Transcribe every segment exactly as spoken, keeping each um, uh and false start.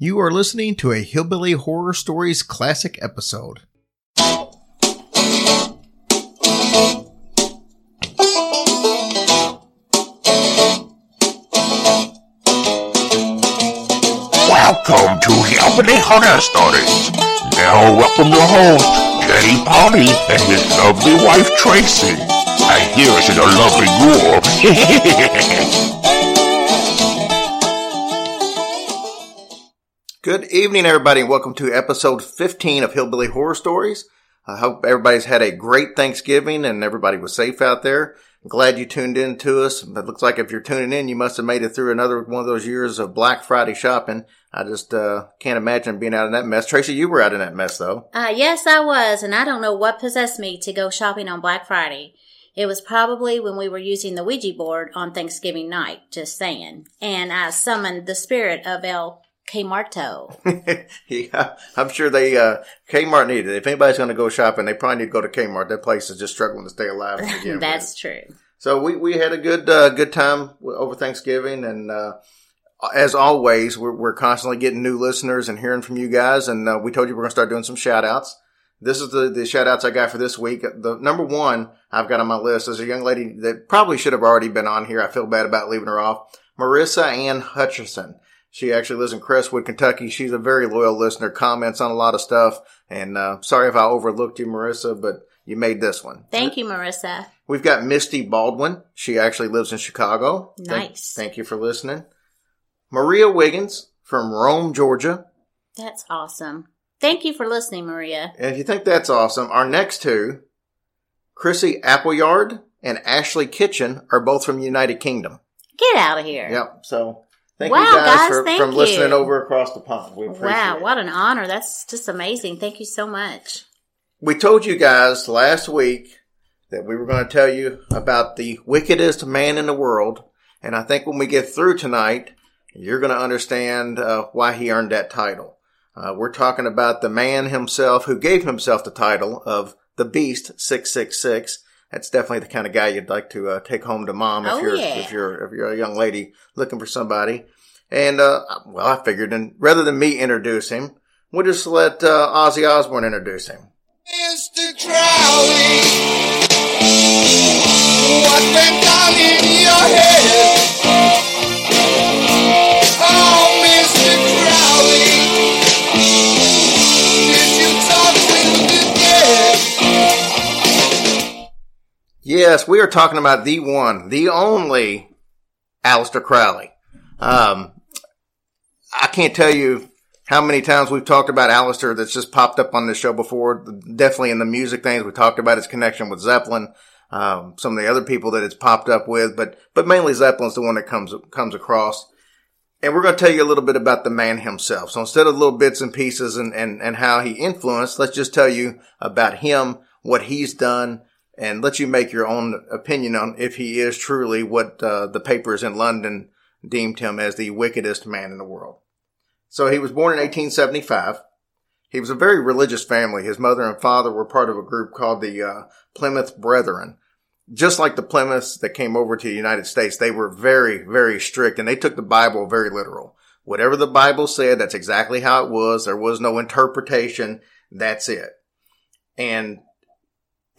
You are listening to a Hillbilly Horror Stories classic episode. Welcome to Hillbilly Horror Stories. Now welcome your host, Jenny Polly, and his lovely wife, Tracy. I hear she's a lovely ghoul. Good evening, everybody, and welcome to episode fifteen of Hillbilly Horror Stories. I hope everybody's had a great Thanksgiving and everybody was safe out there. I'm glad you tuned in to us. It looks like if you're tuning in, you must have made it through another one of those years of Black Friday shopping. I just uh, can't imagine being out in that mess. Tracy, you were out in that mess, though. Uh, yes, I was, and I don't know what possessed me to go shopping on Black Friday. It was probably when we were using the Ouija board on Thanksgiving night, just saying. And I summoned the spirit of El Kmarto. Yeah, I'm sure they, uh, Kmart needed it. If anybody's going to go shopping, they probably need to go to Kmart. That place is just struggling to stay alive. That's true. So we, we had a good, uh, good time over Thanksgiving. And, uh, as always, we're, we're constantly getting new listeners and hearing from you guys. And, uh, we told you we're going to start doing some shout outs. This is the, the shout outs I got for this week. The number one I've got on my list is a young lady that probably should have already been on here. I feel bad about leaving her off. Marissa Ann Hutcherson. She actually lives in Crestwood, Kentucky. She's a very loyal listener, comments on a lot of stuff. And uh, sorry if I overlooked you, Marissa, but you made this one. Thank you, Marissa. We've got Misty Baldwin. She actually lives in Chicago. Nice. Thank, thank you for listening. Maria Wiggins from Rome, Georgia. That's awesome. Thank you for listening, Maria. And if you think that's awesome, our next two, Chrissy Appleyard and Ashley Kitchen, are both from the United Kingdom. Get out of here. Yep, so... Thank wow, you guys, guys for, thank from you. listening over across the pond. We appreciate wow, it. Wow, what an honor. That's just amazing. Thank you so much. We told you guys last week that we were going to tell you about the wickedest man in the world. And I think when we get through tonight, you're going to understand uh, why he earned that title. Uh, we're talking about the man himself who gave himself the title of the Beast six six six. That's definitely the kind of guy you'd like to uh, take home to mom if oh, you're yeah. if you're if you're a young lady looking for somebody. And uh, well, I figured, and rather than me introduce him, we'll just let uh, Ozzy Osbourne introduce him. Mister Crowley, what went down in your head? Oh, Mister Crowley, did you talk with the dead? Yes, we are talking about the one, the only Aleister Crowley. Um, I can't tell you how many times we've talked about Aleister that's just popped up on this show before. Definitely in the music things, we talked about his connection with Zeppelin, um, some of the other people that it's popped up with, but but mainly Zeppelin's the one that comes comes across. And we're going to tell you a little bit about the man himself. So instead of little bits and pieces and, and, and how he influenced, let's just tell you about him, what he's done, and let you make your own opinion on if he is truly what uh, the papers in London deemed him as, the wickedest man in the world. So he was born in eighteen seventy-five. He was a very religious family. His mother and father were part of a group called the uh, Plymouth Brethren. Just like the Plymouths that came over to the United States, they were very, very strict, and they took the Bible very literal. Whatever the Bible said, that's exactly how it was. There was no interpretation. That's it. And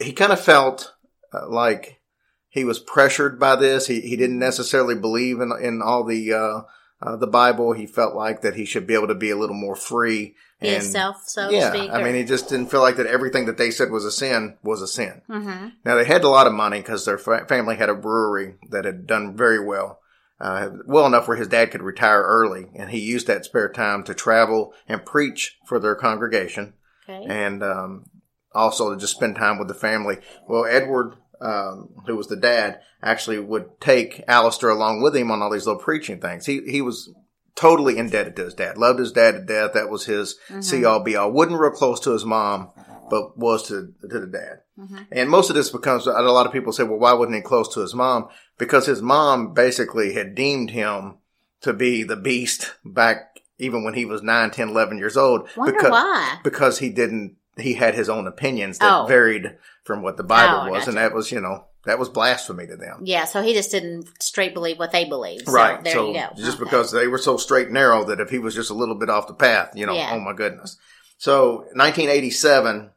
he kind of felt uh, like he was pressured by this. He he didn't necessarily believe in in all the uh, uh, the Bible. He felt like that he should be able to be a little more free. And, himself, so yeah, to speak. Yeah, I mean, he just didn't feel like that everything that they said was a sin was a sin. Mm-hmm. Now, they had a lot of money because their fa- family had a brewery that had done very well, uh, well enough where his dad could retire early. And he used that spare time to travel and preach for their congregation. Okay. And... um also to just spend time with the family. Well, Edward, um, who was the dad, actually would take Aleister along with him on all these little preaching things. He he was totally indebted to his dad. Loved his dad to death. That was his mm-hmm. see-all, be-all. Wasn't real close to his mom, but was to, to the dad. Mm-hmm. And most of this becomes, a lot of people say, well, why wasn't he close to his mom? Because his mom basically had deemed him to be the beast back even when he was nine, ten, eleven years old. Wonder because, why. Because he didn't. He had his own opinions that oh. varied from what the Bible oh, was, gotcha. And that was, you know, That was blasphemy to them. Yeah, so he just didn't straight believe what they believed. So right. There so you go. Just okay. Because they were so straight and narrow that if he was just a little bit off the path, you know, yeah. Oh my goodness. So, nineteen eighty-seven,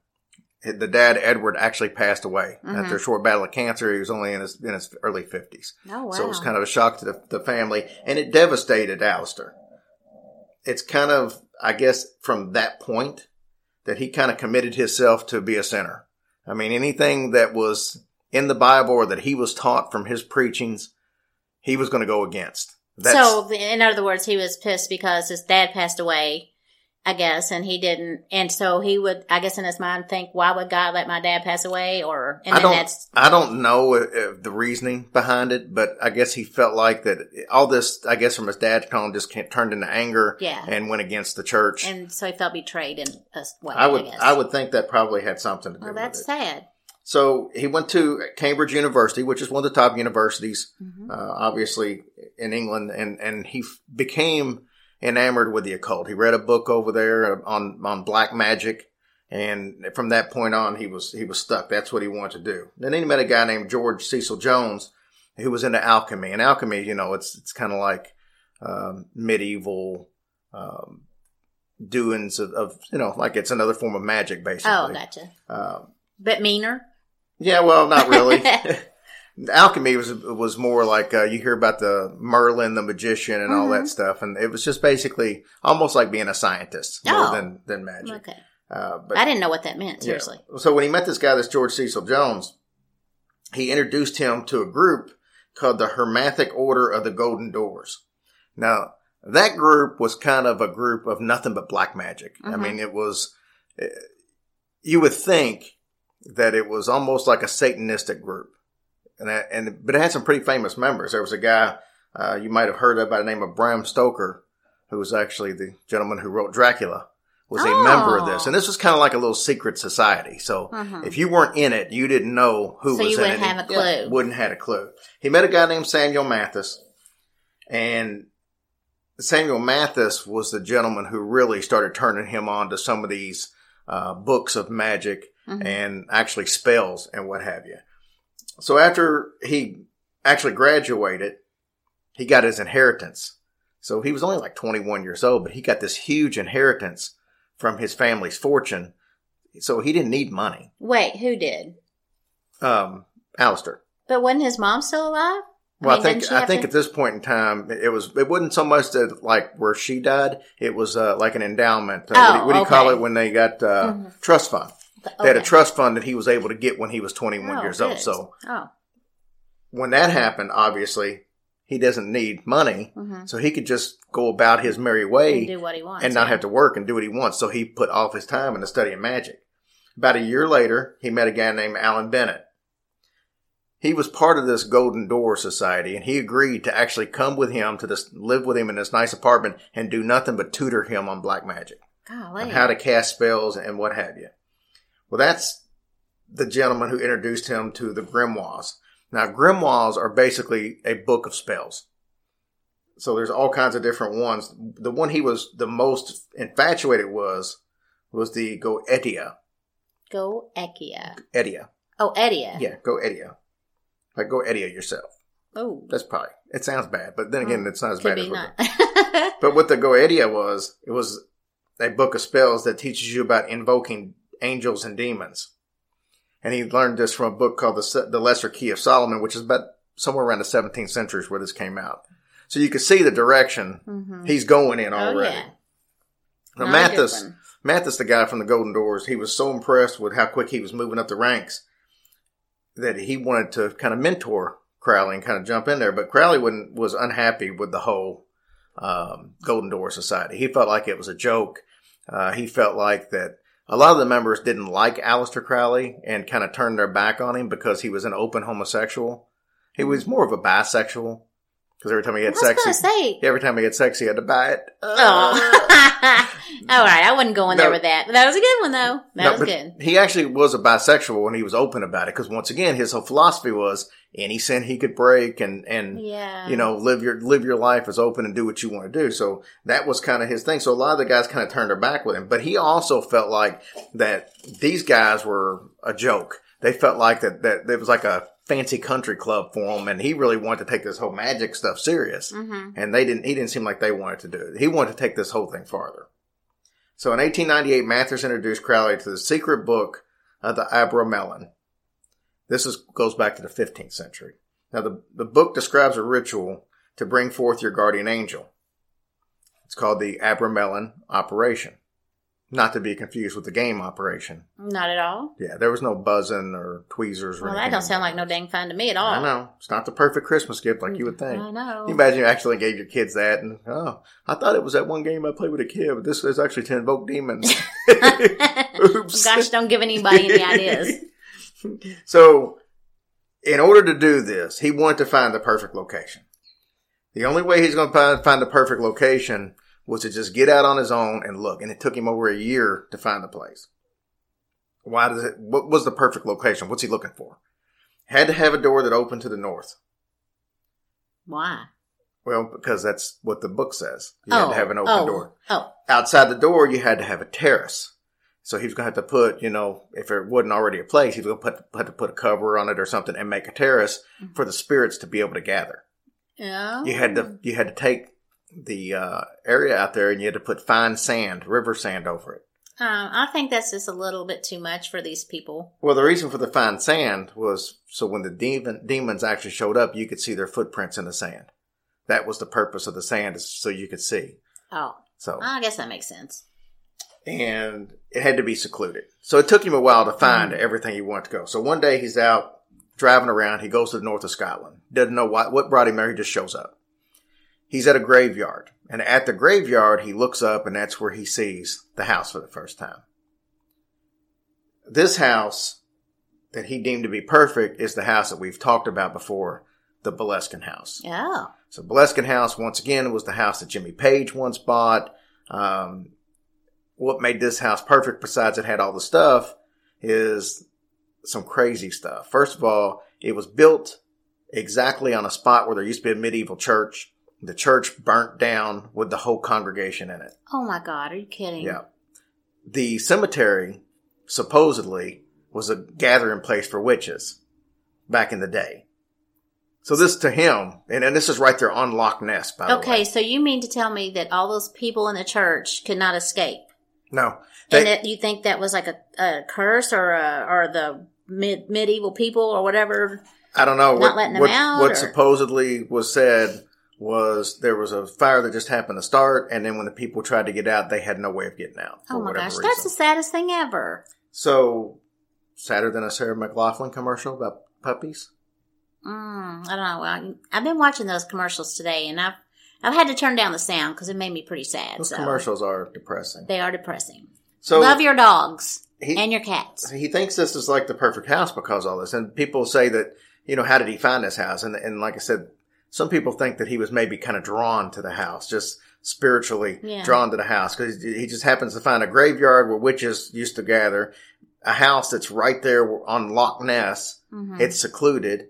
the dad, Edward, actually passed away. Mm-hmm. After a short battle of cancer, he was only in his in his early fifties. Oh, wow. So it was kind of a shock to the, the family, and it devastated Aleister. It's kind of, I guess, from that point that he kind of committed himself to be a sinner. I mean, anything that was in the Bible or that he was taught from his preachings, he was going to go against. That's, so, in other words, he was pissed because his dad passed away, I guess, and he didn't. And so he would, I guess, in his mind think, why would God let my dad pass away? Or and I, then don't, that's, I don't know if, if the reasoning behind it, but I guess he felt like that all this, I guess, from his dad's column just turned into anger yeah. and went against the church. And so he felt betrayed in a way, I, would, I guess. I would think that probably had something to do well, with it. Well, that's sad. So he went to Cambridge University, which is one of the top universities, mm-hmm. uh, obviously, in England, and, and he f- became enamored with the occult. He read a book over there on, on black magic, and from that point on, he was he was stuck. That's what he wanted to do. Then he met a guy named George Cecil Jones, who was into alchemy. And alchemy, you know, it's it's kind of like um, medieval um, doings of, of, you know, like it's another form of magic, basically. Oh, gotcha. Um, but meaner? Yeah, well, not really. Alchemy was was more like uh, you hear about the Merlin, the magician, and mm-hmm. all that stuff, and it was just basically almost like being a scientist oh. more than, than magic. Okay, uh, but, I didn't know what that meant. Seriously. Yeah. So when he met this guy, this George Cecil Jones, he introduced him to a group called the Hermetic Order of the Golden Doors. Now that group was kind of a group of nothing but black magic. Mm-hmm. I mean, it was you would think that it was almost like a Satanistic group. And, that, and but it had some pretty famous members. There was a guy uh, you might have heard of by the name of Bram Stoker, who was actually the gentleman who wrote Dracula, was oh. a member of this. And this was kind of like a little secret society. So mm-hmm. if you weren't in it, you didn't know who so was in it. So you wouldn't have a clue. Wouldn't have had a clue. He met a guy named Samuel Mathis. And Samuel Mathis was the gentleman who really started turning him on to some of these uh, books of magic mm-hmm. and actually spells and what have you. So after he actually graduated, he got his inheritance. So he was only like twenty-one years old, but he got this huge inheritance from his family's fortune. So he didn't need money. Wait, who did? Um, Aleister. But wasn't his mom still alive? I well, mean, I think I think to... at this point in time, it was it wasn't so much that like where she died. It was uh, like an endowment. Uh, oh, what do, what do okay. you call it when they got uh, mm-hmm. trust fund? Okay. They had a trust fund that he was able to get when he was twenty-one oh, years good. old. So oh. when that happened, obviously, he doesn't need money. Mm-hmm. So he could just go about his merry way and do what he wants, and not yeah. have to work and do what he wants. So he put all of his time into studying magic. About a year later, he met a guy named Alan Bennett. He was part of this Golden Door Society, and he agreed to actually come with him, to this, live with him in this nice apartment and do nothing but tutor him on black magic. Golly. On how to cast spells and what have you. Well, that's the gentleman who introduced him to the grimoires. Now, grimoires are basically a book of spells. So there's all kinds of different ones. The one he was the most infatuated was was the Goetia. Goetia. Etia. Oh, Etia. Yeah, Goetia. Like Goetia yourself. Oh, that's probably. It sounds bad, but then again, oh, it's not as bad as not. What. But what the Goetia was, it was a book of spells that teaches you about invoking angels and demons. And he learned this from a book called The, the Lesser Key of Solomon, which is about somewhere around the seventeenth century where this came out. So you can see the direction mm-hmm. he's going in already. Oh, yeah. Now, Mathis, Mathis, the guy from the Golden Doors, he was so impressed with how quick he was moving up the ranks that he wanted to kind of mentor Crowley and kind of jump in there. But Crowley wouldn't, was unhappy with the whole um, Golden Door Society. He felt like it was a joke. Uh, he felt like that a lot of the members didn't like Aleister Crowley and kind of turned their back on him because he was an open homosexual. He was more of a bisexual because every time he had sex, he, every time he had sex, he had to buy it. Uh. Oh, all right. I wouldn't go in no, there with that. That was a good one, though. That no, was good. He actually was a bisexual and he was open about it because once again, his whole philosophy was any sin he could break and and yeah. you know live your live your life as open and do what you want to do. So that was kind of his thing. So a lot of the guys kind of turned their back with him, but he also felt like that these guys were a joke. They felt like that that it was like a fancy country club for him, and he really wanted to take this whole magic stuff serious. Mm-hmm. And they didn't. He didn't seem like they wanted to do it. He wanted to take this whole thing farther. So in eighteen ninety-eight, Mathis introduced Crowley to the secret book of the Abramelin. This is, goes back to the fifteenth century. Now, the, the book describes a ritual to bring forth your guardian angel. It's called the Abramelin operation. Not to be confused with the game Operation. Not at all. Yeah, there was no buzzing or tweezers or well, anything. Well, that don't sound like no dang fun to me at all. I know. It's not the perfect Christmas gift like you would think. I know. Can you imagine you actually gave your kids that and, oh, I thought it was that one game I played with a kid, but this is actually to invoke demons. Oops. Gosh, don't give anybody any ideas. So, in order to do this, he wanted to find the perfect location. The only way he's going to find the perfect location was to just get out on his own and look. And it took him over a year to find the place. Why does it, what was the perfect location? What's he looking for? Had to have a door that opened to the north. Why? Well, because that's what the book says. You oh, had to have an open oh, door. Oh. Outside the door, you had to have a terrace. So he was going to have to put, you know, if it wasn't already a place, he was going to have to put a cover on it or something and make a terrace mm-hmm. for the spirits to be able to gather. Yeah. You had to, you had to take the uh, area out there, and you had to put fine sand, river sand, over it. Um, I think that's just a little bit too much for these people. Well, the reason for the fine sand was so when the demon, demons actually showed up, you could see their footprints in the sand. That was the purpose of the sand, is so you could see. Oh. So well, I guess that makes sense. And it had to be secluded. So it took him a while to find mm. everything he wanted to go. So one day he's out driving around. He goes to the north of Scotland. Doesn't know why, what brought him there. He just shows up. He's at a graveyard, and at the graveyard, he looks up, and that's where he sees the house for the first time. This house that he deemed to be perfect is the house that we've talked about before, the Boleskine House. Yeah. So Boleskine House, once again, was the house that Jimmy Page once bought. Um, what made this house perfect, besides it had all the stuff, is some crazy stuff. First of all, it was built exactly on a spot where there used to be a medieval church. The church burnt down with the whole congregation in it. Oh, my God. Are you kidding? Yeah. The cemetery, supposedly, was a gathering place for witches back in the day. So this to him, and, and this is right there on Loch Ness, by okay, the way. Okay, so you mean to tell me that all those people in the church could not escape? No. They, and that you think that was like a, a curse or a, or the mid, medieval people or whatever? I don't know. Not what, letting them what, out? What or? Supposedly was said was there was a fire that just happened to start, and then when the people tried to get out, they had no way of getting out. Oh, my gosh. Reason. That's the saddest thing ever. So, sadder than a Sarah McLaughlin commercial about puppies? Mm, I don't know. I, I've been watching those commercials today, and I've, I've had to turn down the sound because it made me pretty sad. Those so. commercials are depressing. They are depressing. So love your dogs he, and your cats. He thinks this is like the perfect house because of all this. And people say that, you know, how did he find this house? And And like I said, some people think that he was maybe kind of drawn to the house, just spiritually yeah. drawn to the house. Because he just happens to find a graveyard where witches used to gather, a house that's right there on Loch Ness. Mm-hmm. It's secluded.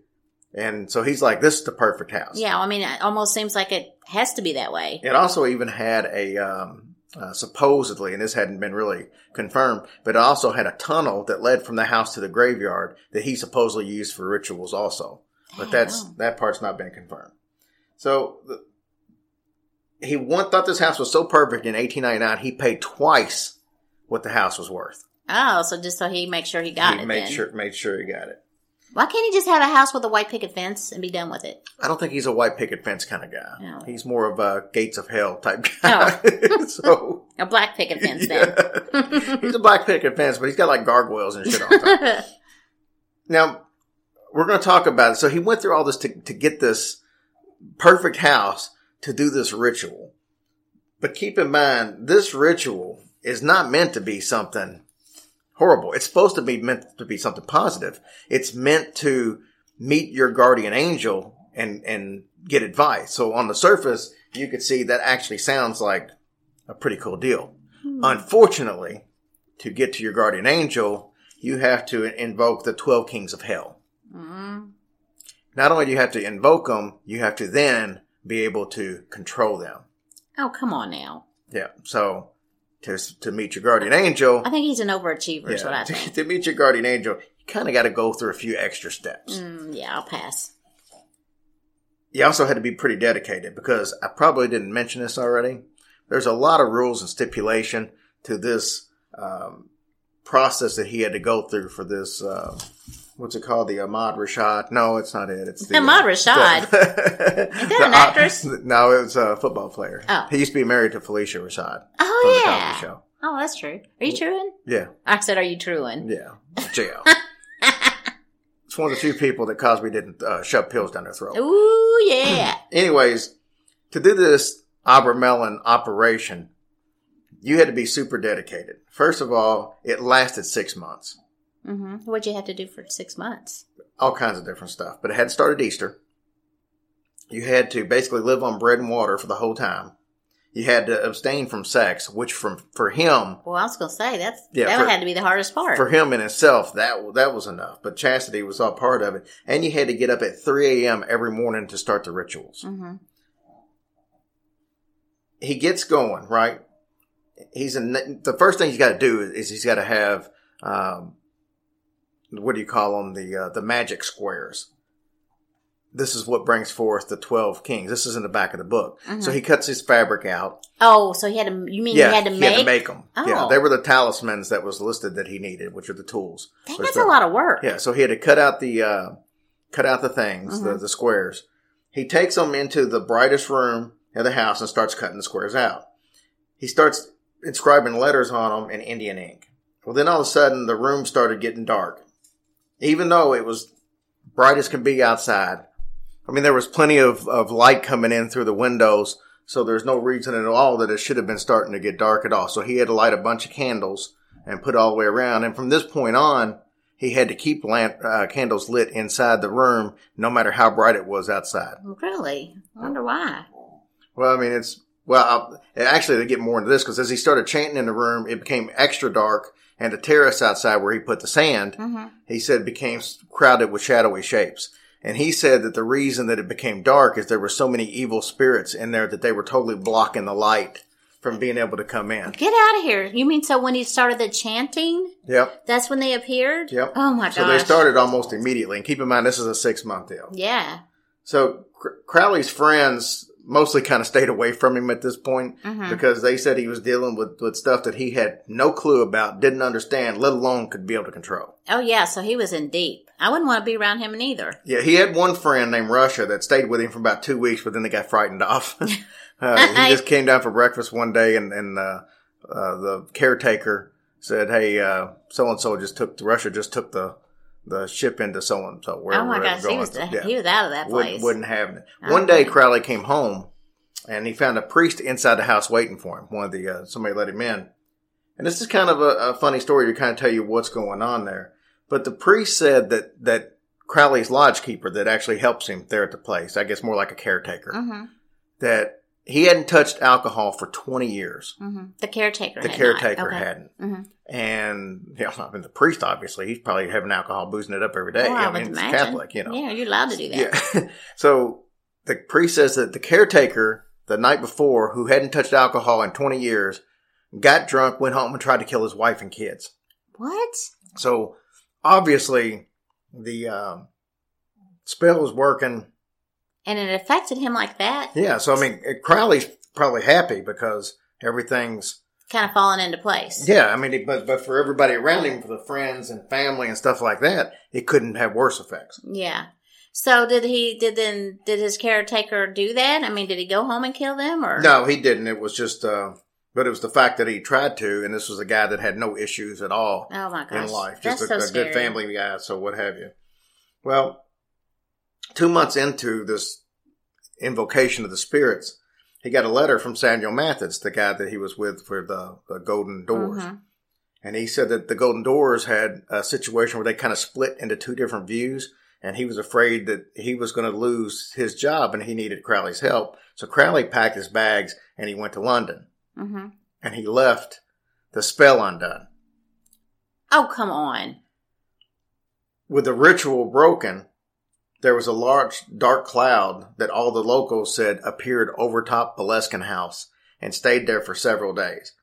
And so he's like, this is the perfect house. Yeah, I mean, it almost seems like it has to be that way. It also even had a, um, uh, supposedly, and this hadn't been really confirmed, but it also had a tunnel that led from the house to the graveyard that he supposedly used for rituals also. But that's that part's not been confirmed. So the, he one, thought this house was so perfect in eighteen ninety-nine, he paid twice what the house was worth. Oh, so just so he make sure he got he it. Made then. sure made sure he got it. Why can't he just have a house with a white picket fence and be done with it? I don't think he's a white picket fence kind of guy. No. He's more of a Gates of Hell type guy. Oh. so a black picket fence yeah. then. He's a black picket fence, but he's got like gargoyles and shit on top. Now, we're going to talk about it. So he went through all this to, to get this perfect house to do this ritual. But keep in mind, this ritual is not meant to be something horrible. It's supposed to be meant to be something positive. It's meant to meet your guardian angel and, and get advice. So on the surface, you could see that actually sounds like a pretty cool deal. Hmm. Unfortunately, to get to your guardian angel, you have to invoke the twelve kings of hell. Mm-hmm. Not only do you have to invoke them, you have to then be able to control them. Oh, come on now. Yeah, so to to meet your guardian angel. I think he's an overachiever yeah, is what I think. To, to meet your guardian angel, you kind of got to go through a few extra steps. Mm, yeah, I'll pass. You also had to be pretty dedicated because I probably didn't mention this already. There's a lot of rules and stipulation to this um, process that he had to go through for this. Uh, what's it called? The Ahmad Rashad? No, it's not it. It's the Ahmad Rashad. The, Is that the, an actress? Uh, no, it was a football player. Oh. He used to be married to Felicia Rashad. Oh, yeah. The show. Oh, that's true. Are you truing? Yeah. I said, are you truing? Yeah. Jail. It's one of the few people that Cosby didn't uh, shove pills down their throat. Ooh, yeah. Anyways, to do this Abramelin operation, you had to be super dedicated. First of all, it lasted six months. Mm-hmm. What'd you have to do for six months? All kinds of different stuff. But it hadn't started Easter. You had to basically live on bread and water for the whole time. You had to abstain from sex, which from for him... Well, I was going to say, that's yeah, that for, had to be the hardest part. For him in itself, that that was enough. But chastity was all part of it. And you had to get up at three a.m. every morning to start the rituals. Mm-hmm. He gets going, right? He's in, the first thing he's got to do is he's got to have, um, what do you call them, the, uh, the magic squares. This is what brings forth the twelve kings. This is in the back of the book. Mm-hmm. So he cuts his fabric out. Oh, so he had to, you mean yeah, he had to he make? Yeah, he had to make them. Oh. Yeah, they were the talismans that was listed that he needed, which are the tools. Dang, that's the, a lot of work. Yeah, so he had to cut out the, uh, cut out the things, mm-hmm. the, the squares. He takes them into the brightest room of the house and starts cutting the squares out. He starts inscribing letters on them in Indian ink. Well, then all of a sudden the room started getting dark. Even though it was bright as can be outside, I mean, there was plenty of, of light coming in through the windows, so there's no reason at all that it should have been starting to get dark at all. So he had to light a bunch of candles and put all the way around. And from this point on, he had to keep lamp, uh, candles lit inside the room, no matter how bright it was outside. Really? I wonder why. Well, I mean, it's... Well, I'll, actually, to get more into this, because as he started chanting in the room, it became extra dark, and the terrace outside where he put the sand, mm-hmm. he said, became crowded with shadowy shapes. And he said that the reason that it became dark is there were so many evil spirits in there that they were totally blocking the light from being able to come in. Get out of here. You mean so when he started the chanting? Yep. That's when they appeared? Yep. Oh, my gosh. So they started almost immediately. And keep in mind, this is a six-month deal. Yeah. So Cr- Crowley's friends mostly kind of stayed away from him at this point mm-hmm. because they said he was dealing with, with stuff that he had no clue about, didn't understand, let alone could be able to control. Oh, yeah. So he was in deep. I wouldn't want to be around him either. Yeah. He had one friend named Russia that stayed with him for about two weeks, but then they got frightened off. uh, he just came down for breakfast one day and, and uh, uh, the caretaker said, hey, uh, so-and-so just took, Russia just took the, the ship into so-and-so. Oh, my gosh. He was, to, yeah. he was out of that place. Wouldn't, wouldn't have it. Okay. One day, Crowley came home, and he found a priest inside the house waiting for him. One of the, uh, somebody let him in. And this is kind of a, a funny story to kind of tell you what's going on there. But the priest said that, that Crowley's lodge keeper that actually helps him there at the place, I guess more like a caretaker, mm-hmm. that he hadn't touched alcohol for twenty years. Mm-hmm. The caretaker The had caretaker okay. hadn't. Mm-hmm. And, you know, I mean, the priest, obviously, he's probably having alcohol, boozing it up every day. Oh, I, I mean, it's Catholic, you know. Yeah, you're allowed to do that. Yeah. So the priest says that the caretaker, the night before, who hadn't touched alcohol in twenty years, got drunk, went home, and tried to kill his wife and kids. What? So, obviously, the um, spell was working. And it affected him like that? Yeah. So, I mean, Crowley's probably happy because everything's kind of falling into place. Yeah. I mean, but but for everybody around him, for the friends and family and stuff like that, it couldn't have worse effects. Yeah. So, did he, did then, did his caretaker do that? I mean, did he go home and kill them or? No, he didn't. It was just, uh, but it was the fact that he tried to, and this was a guy that had no issues at all oh my gosh. in life. Just That's a, so scary. a good family guy, so what have you. Well, Two months into this invocation of the spirits, he got a letter from Samuel Mathis, the guy that he was with for the, the Golden Doors. Mm-hmm. And he said that the Golden Doors had a situation where they kind of split into two different views, and he was afraid that he was going to lose his job and he needed Crowley's help. So Crowley packed his bags and he went to London. Mm-hmm. And he left the spell undone. Oh, come on. With the ritual broken, there was a large dark cloud that all the locals said appeared over top Boleskine House and stayed there for several days.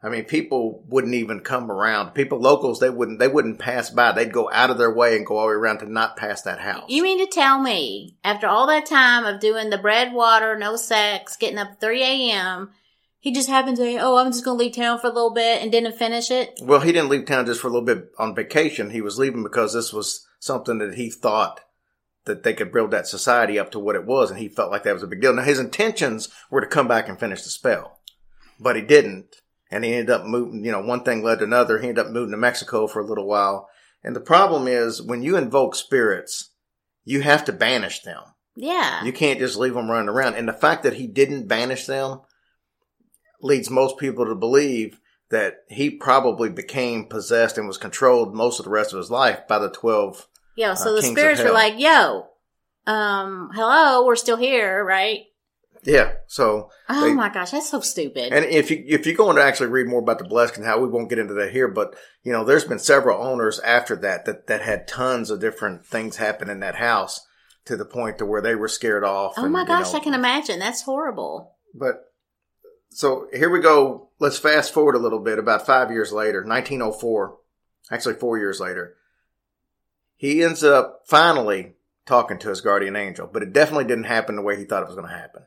I mean, people wouldn't even come around. People, locals, they wouldn't, they wouldn't pass by. They'd go out of their way and go all the way around to not pass that house. You mean to tell me, after all that time of doing the bread, water, no sex, getting up at three a.m., he just happened to say, oh, I'm just going to leave town for a little bit, and didn't finish it? Well, he didn't leave town just for a little bit on vacation. He was leaving because this was something that he thought that they could build that society up to what it was, and he felt like that was a big deal. Now, his intentions were to come back and finish the spell, but he didn't. And he ended up moving, you know, one thing led to another. He ended up moving to Mexico for a little while. And the problem is, when you invoke spirits, you have to banish them. Yeah. You can't just leave them running around. And the fact that he didn't banish them leads most people to believe that he probably became possessed and was controlled most of the rest of his life by the twelve Yeah, so uh, the spirits were like, yo, um, hello, we're still here, right? Yeah, so... Oh they, my gosh, that's so stupid. And if you if you're going to actually read more about the Boleskine House, we won't get into that here, but, you know, there's been several owners after that that, that had tons of different things happen in that house to the point to where they were scared off. Oh and, my gosh, you know, I can imagine. That's horrible. But, so here we go. Let's fast forward a little bit. About five years later, nineteen oh four, actually four years later, he ends up finally talking to his guardian angel, but it definitely didn't happen the way he thought it was going to happen.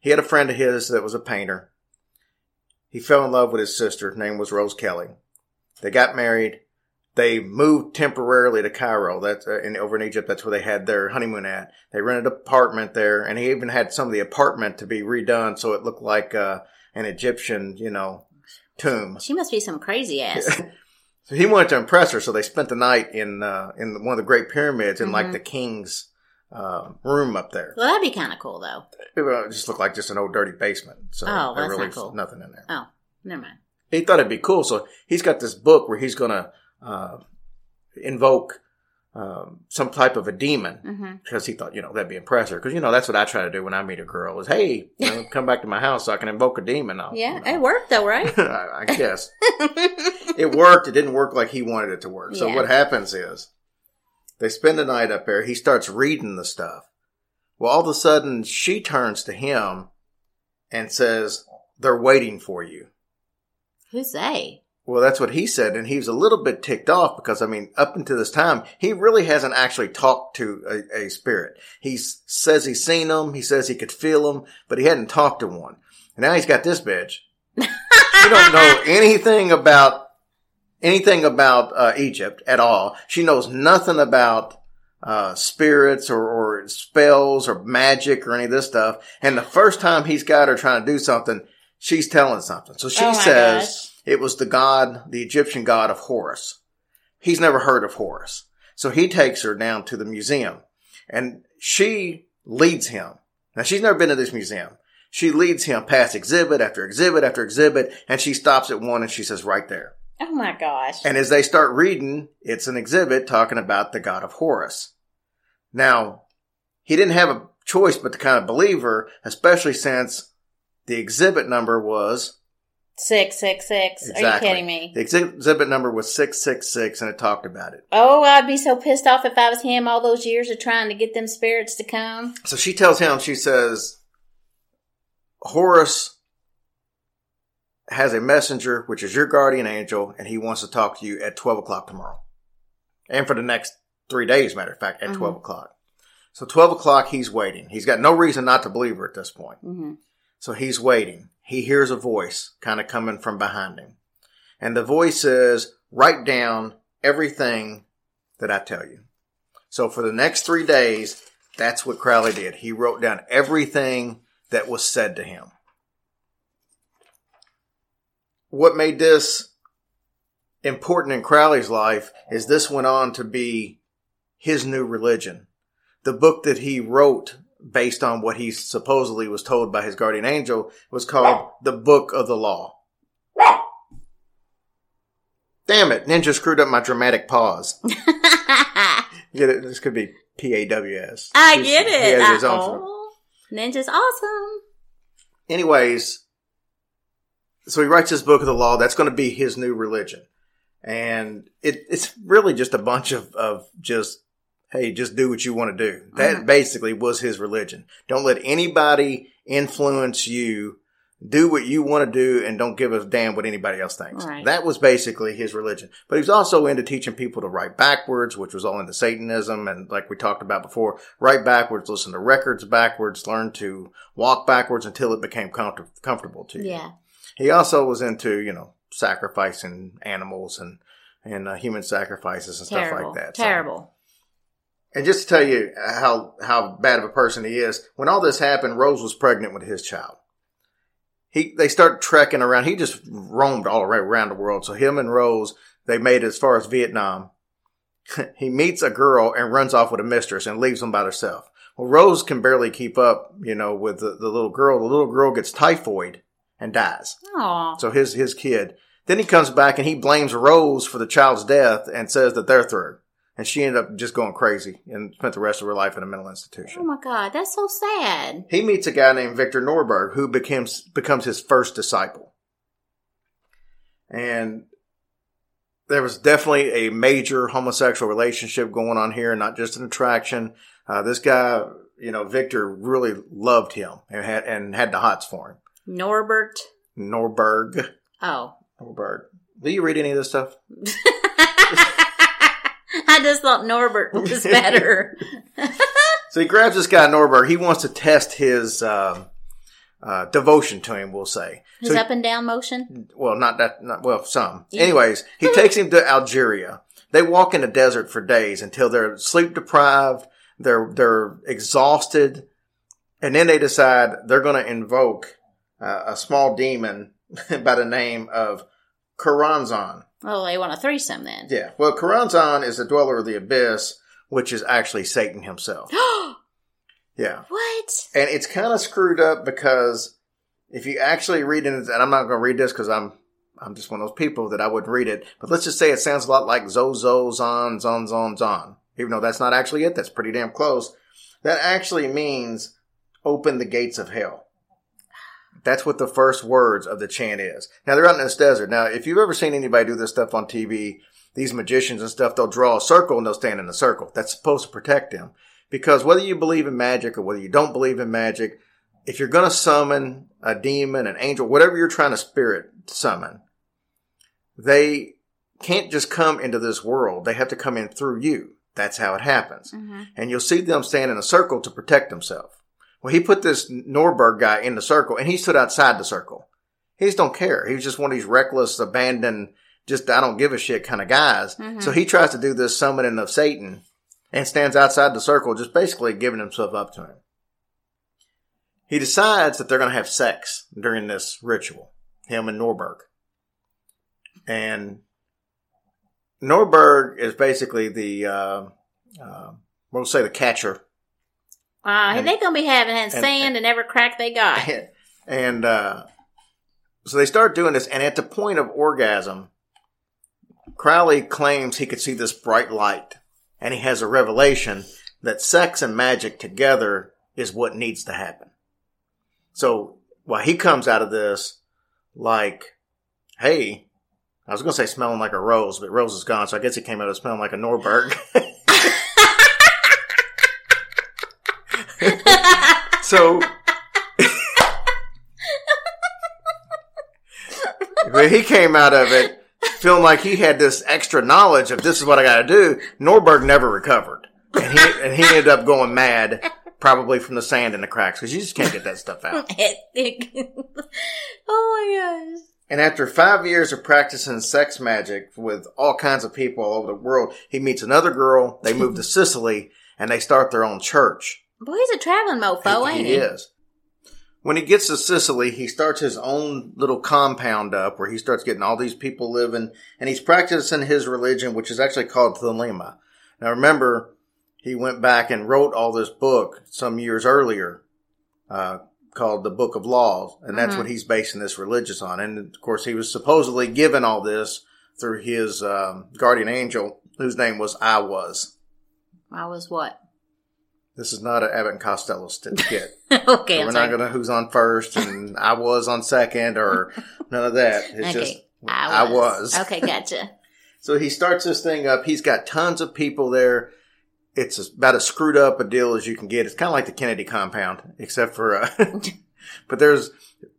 He had a friend of his that was a painter. He fell in love with his sister. Her name was Rose Kelly. They got married. They moved temporarily to Cairo. That's uh, in, over in Egypt. That's where they had their honeymoon at. They rented an apartment there, and he even had some of the apartment to be redone so it looked like uh, an Egyptian, you know, tomb. She must be some crazy ass. So he wanted to impress her, so they spent the night in uh, in one of the Great Pyramids in mm-hmm. like the king's Uh, room up there. Well, that'd be kind of cool, though. It just looked like just an old dirty basement. So oh, that's really not cool. Nothing in there. Oh, never mind. He thought it'd be cool, so he's got this book where he's going to uh, invoke uh, some type of a demon mm-hmm. because he thought, you know, that'd be impressive. Because, you know, that's what I try to do when I meet a girl is, hey, you know, come back to my house so I can invoke a demon. I'll, yeah, you know. It worked, though, right? I, I guess. It worked. It didn't work like he wanted it to work. Yeah. So what happens is, they spend the night up there. He starts reading the stuff. Well, all of a sudden, she turns to him and says, they're waiting for you. Who's they? Well, that's what he said, and he was a little bit ticked off because, I mean, up until this time, he really hasn't actually talked to a, a spirit. He says he's seen them. He says he could feel them, but he hadn't talked to one. And now he's got this bitch. She don't know anything about... anything about uh, Egypt at all. She knows nothing about uh, spirits or, or spells or magic or any of this stuff. And the first time he's got her trying to do something, she's telling something. So she oh says gosh. It was the god, the Egyptian god of Horus. He's never heard of Horus. So he takes her down to the museum. And she leads him. Now, she's never been to this museum. She leads him past exhibit after exhibit after exhibit. And she stops at one and she says, right there. Oh, my gosh. And as they start reading, it's an exhibit talking about the god of Horus. Now, he didn't have a choice but to kind of believe her, especially since the exhibit number was... six six six. Exactly. Are you kidding me? The exhibit number was six six six, and it talked about it. Oh, I'd be so pissed off if I was him all those years of trying to get them spirits to come. So she tells him, she says, Horus... has a messenger, which is your guardian angel, and he wants to talk to you at twelve o'clock tomorrow. And for the next three days, matter of fact, at mm-hmm. twelve o'clock. So twelve o'clock, he's waiting. He's got no reason not to believe her at this point. Mm-hmm. So he's waiting. He hears a voice kind of coming from behind him. And the voice says, write down everything that I tell you. So for the next three days, that's what Crowley did. He wrote down everything that was said to him. What made this important in Crowley's life is this went on to be his new religion. The book that he wrote based on what he supposedly was told by his guardian angel was called The Book of the Law. Damn it, Ninja screwed up my dramatic pause. Get it? This could be P A W S. I He's, get it. He has his own oh, Ninja's awesome. Anyways... so he writes this book of the law. That's going to be his new religion. And it, it's really just a bunch of, of just, hey, just do what you want to do. That mm-hmm. basically was his religion. Don't let anybody influence you do what you want to do and don't give a damn what anybody else thinks. Right. That was basically his religion. But he was also into teaching people to write backwards, which was all into Satanism. And like we talked about before, write backwards, listen to records backwards, learn to walk backwards until it became com- comfortable to you. Yeah. He also was into, you know, sacrificing animals and, and uh, human sacrifices and Terrible. stuff like that. Terrible. So. And just to tell you how, how bad of a person he is, when all this happened, Rose was pregnant with his child. He They started trekking around. He just roamed all around the world. So him and Rose, they made it as far as Vietnam. He meets a girl and runs off with a mistress and leaves them by herself. Well, Rose can barely keep up, you know, with the, the little girl. The little girl gets typhoid and dies. Aww. So his his kid. Then he comes back and he blames Rose for the child's death and says that they're through. And she ended up just going crazy and spent the rest of her life in a mental institution. Oh, my God. That's so sad. He meets a guy named Victor Norberg, who becomes becomes his first disciple. And there was definitely a major homosexual relationship going on here, not just an attraction. Uh, this guy, you know, Victor really loved him and had and had the hots for him. Norbert? Norberg. Oh. Norberg. Do you read any of this stuff? I just thought Norbert was better. So he grabs this guy, Norbert. He wants to test his uh, uh, devotion to him, we'll say. His so up and down motion? Well, not that. Not, well, some. Yeah. Anyways, he takes him to Algeria. They walk in the desert for days until they're sleep deprived. They're, they're exhausted. And then they decide they're going to invoke uh, a small demon by the name of Karanzan. Oh, they want a threesome then. Yeah. Well, Karanzan is the dweller of the abyss, which is actually Satan himself. Yeah. What? And it's kind of screwed up because if you actually read it, and I'm not going to read this because I'm I'm just one of those people that I wouldn't read it, but let's just say it sounds a lot like Zozo, Zon, Zon, Zon, Zon. Even though that's not actually it, that's pretty damn close. That actually means open the gates of hell. That's what the first words of the chant is. Now, they're out in this desert. Now, if you've ever seen anybody do this stuff on T V, these magicians and stuff, they'll draw a circle and they'll stand in a circle. That's supposed to protect them. Because whether you believe in magic or whether you don't believe in magic, if you're going to summon a demon, an angel, whatever you're trying to spirit summon, they can't just come into this world. They have to come in through you. That's how it happens. Mm-hmm. And you'll see them stand in a circle to protect themselves. Well, he put this Norberg guy in the circle, and he stood outside the circle. He just don't care. He was just one of these reckless, abandoned, just I don't give a shit kind of guys. Mm-hmm. So he tries to do this summoning of Satan and stands outside the circle, just basically giving himself up to him. He decides that they're going to have sex during this ritual, him and Norberg. And Norberg is basically the, uh, uh, we'll say the catcher. Uh, they're going to be having and, sand and, and every crack they got. And, and uh, so they start doing this. And at the point of orgasm, Crowley claims he could see this bright light. And he has a revelation that sex and magic together is what needs to happen. So while he comes out of this like, hey, I was going to say smelling like a rose, but Rose is gone. So I guess he came out of smelling like a Norberg. So, when he came out of it, feeling like he had this extra knowledge of this is what I got to do, Norberg never recovered. And he, and he ended up going mad, probably from the sand in the cracks, because you just can't get that stuff out. Oh my gosh. And after five years of practicing sex magic with all kinds of people all over the world, he meets another girl, they move to Sicily, and they start their own church. Boy, he's a traveling mofo, ain't he? He is. When he gets to Sicily, he starts his own little compound up where he starts getting all these people living, and he's practicing his religion, which is actually called Thelema. Now, remember, he went back and wrote all this book some years earlier uh, called the Book of Law, and that's mm-hmm. what he's basing this religious on. And, of course, he was supposedly given all this through his um, guardian angel, whose name was I Was. I Was what? This is not an Abbott and Costello skit. Okay, so we're not going to who's on first and I was on second or none of that. It's okay, just I was. I was. Okay, gotcha. So he starts this thing up. He's got tons of people there. It's about as screwed up a deal as you can get. It's kind of like the Kennedy compound, except for, uh, but there's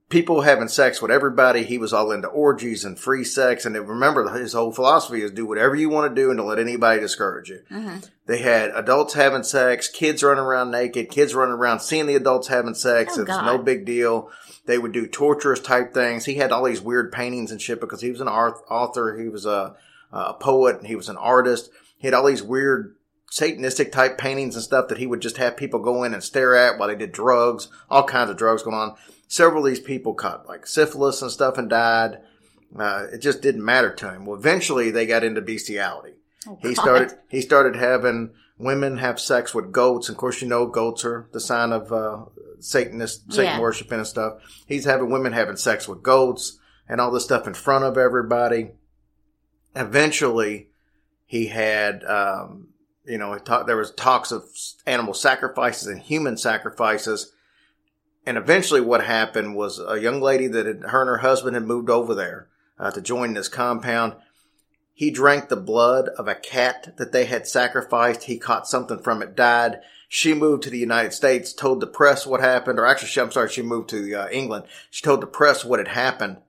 people having sex with everybody. He was all into orgies and free sex. And remember, his whole philosophy is do whatever you want to do and don't let anybody discourage you. Mm-hmm. They had adults having sex, kids running around naked, kids running around seeing the adults having sex. Oh, it was God. No big deal. They would do torturous type things. He had all these weird paintings and shit because he was an author. He was a, a poet. And he was an artist. He had all these weird satanistic type paintings and stuff that he would just have people go in and stare at while they did drugs, all kinds of drugs going on. Several of these people caught like syphilis and stuff and died. Uh, it just didn't matter to him. Well, eventually they got into bestiality. Oh, he started, he started having women have sex with goats. Of course, you know, goats are the sign of, uh, Satanist, Satan yeah. worshiping and stuff. He's having women having sex with goats and all this stuff in front of everybody. Eventually he had, um, you know, there was talks of animal sacrifices and human sacrifices. And eventually what happened was a young lady that had, her and her husband had moved over there uh, to join this compound. He drank the blood of a cat that they had sacrificed. He caught something from it, died. She moved to the United States, told the press what happened. Or actually, she, I'm sorry, she moved to uh, England. She told the press what had happened.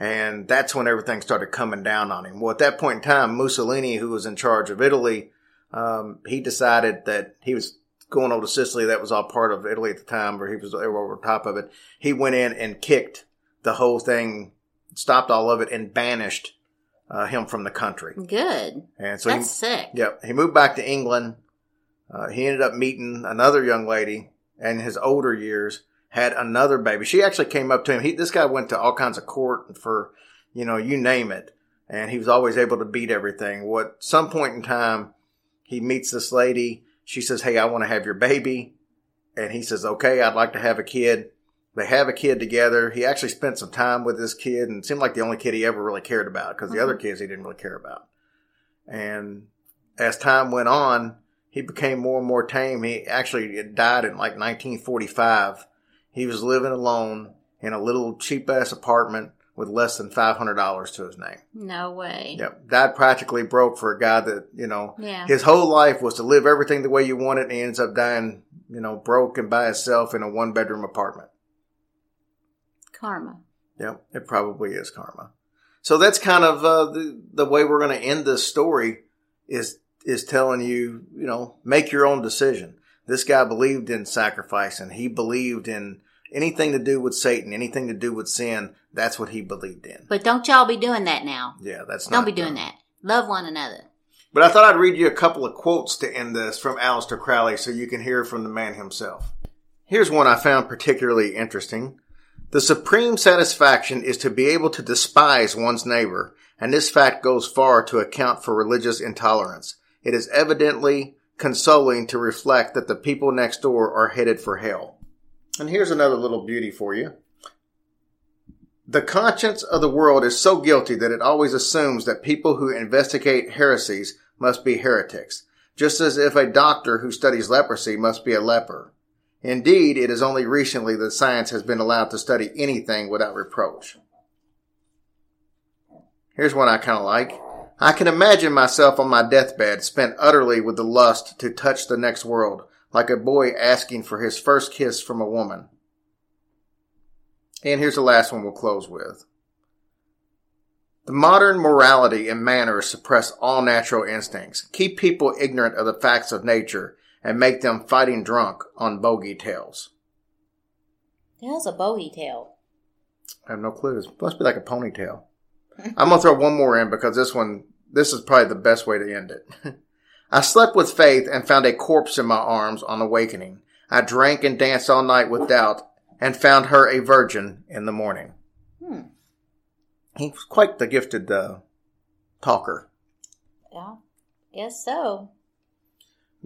And that's when everything started coming down on him. Well, at that point in time, Mussolini, who was in charge of Italy, Um, he decided that he was going over to Sicily. That was all part of Italy at the time, where he was over top of it. He went in and kicked the whole thing, stopped all of it, and banished uh, him from the country. Good. And so That's he, sick. Yep. Yeah, he moved back to England. Uh, he ended up meeting another young lady in his older years, had another baby. She actually came up to him. He, this guy went to all kinds of court for, you know, you name it. And he was always able to beat everything. Well, at some point in time, he meets this lady. She says, hey, I want to have your baby. And he says, okay, I'd like to have a kid. They have a kid together. He actually spent some time with this kid, and it seemed like the only kid he ever really cared about, because mm-hmm. the other kids he didn't really care about. And as time went on, he became more and more tame. He actually died in like nineteen forty-five. He was living alone in a little cheap-ass apartment with less than five hundred dollars to his name. No way. Yep. Died practically broke for a guy that, you know, yeah. his whole life was to live everything the way you want it, and he ends up dying, you know, broke and by himself in a one-bedroom apartment. Karma. Yep. It probably is karma. So that's kind of uh, the, the way we're going to end this story is is telling you, you know, make your own decision. This guy believed in sacrifice, and he believed in anything to do with Satan, anything to do with sin, that's what he believed in. But don't y'all be doing that now. Yeah, that's not. Don't be doing that. Love one another. But I thought I'd read you a couple of quotes to end this from Aleister Crowley so you can hear from the man himself. Here's one I found particularly interesting. The supreme satisfaction is to be able to despise one's neighbor, and this fact goes far to account for religious intolerance. It is evidently consoling to reflect that the people next door are headed for hell. And here's another little beauty for you. The conscience of the world is so guilty that it always assumes that people who investigate heresies must be heretics, just as if a doctor who studies leprosy must be a leper. Indeed, it is only recently that science has been allowed to study anything without reproach. Here's one I kind of like. I can imagine myself on my deathbed spent utterly with the lust to touch the next world, like a boy asking for his first kiss from a woman. And here's the last one we'll close with. The modern morality and manners suppress all natural instincts, keep people ignorant of the facts of nature, and make them fighting drunk on bogey tales. The hell's a bogey tale? I have no clue. It must be like a ponytail. I'm going to throw one more in because this one, this is probably the best way to end it. I slept with faith and found a corpse in my arms on awakening. I drank and danced all night with doubt and found her a virgin in the morning. Hmm. He was quite the gifted uh, talker. Yeah, guess so.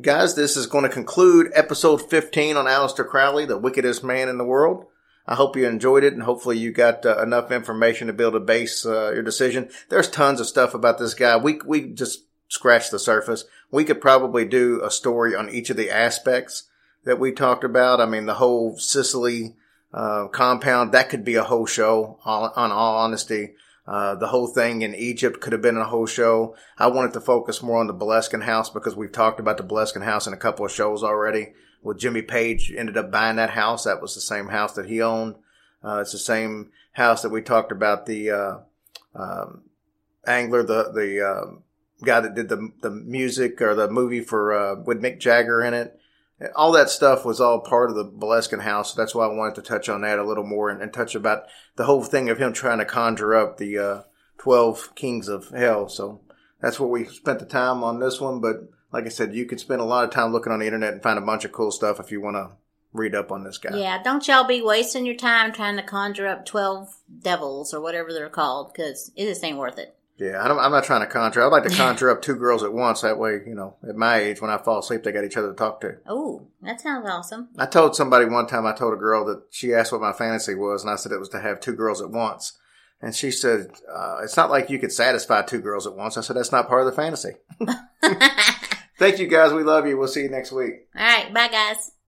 Guys, this is going to conclude episode fifteen on Aleister Crowley, the wickedest man in the world. I hope you enjoyed it, and hopefully you got uh, enough information to be able to base uh, your decision. There's tons of stuff about this guy. We we just... scratch the surface. We could probably do a story on each of the aspects that we talked about. I mean, the whole Sicily uh, compound, that could be a whole show, on, on all honesty. Uh, the whole thing in Egypt could have been a whole show. I wanted to focus more on the Boleskine House because we've talked about the Boleskine House in a couple of shows already. Well, Jimmy Page ended up buying that house. That was the same house that he owned. Uh, it's the same house that we talked about, the uh, um, angler, the the uh, guy that did the the music or the movie for uh, with Mick Jagger in it. All that stuff was all part of the Boleskine house. So that's why I wanted to touch on that a little more and, and touch about the whole thing of him trying to conjure up the uh, twelve kings of hell. So that's what we spent the time on this one. But like I said, you could spend a lot of time looking on the internet and find a bunch of cool stuff if you want to read up on this guy. Yeah, don't y'all be wasting your time trying to conjure up twelve devils or whatever they're called, because it just ain't worth it. Yeah, I don't, I'm not trying to conjure. I'd like to conjure up two girls at once. That way, you know, at my age, when I fall asleep, they got each other to talk to. Oh, that sounds awesome. I told somebody one time, I told a girl that she asked what my fantasy was, and I said it was to have two girls at once. And she said, uh, it's not like you could satisfy two girls at once. I said, that's not part of the fantasy. Thank you, guys. We love you. We'll see you next week. All right. Bye, guys.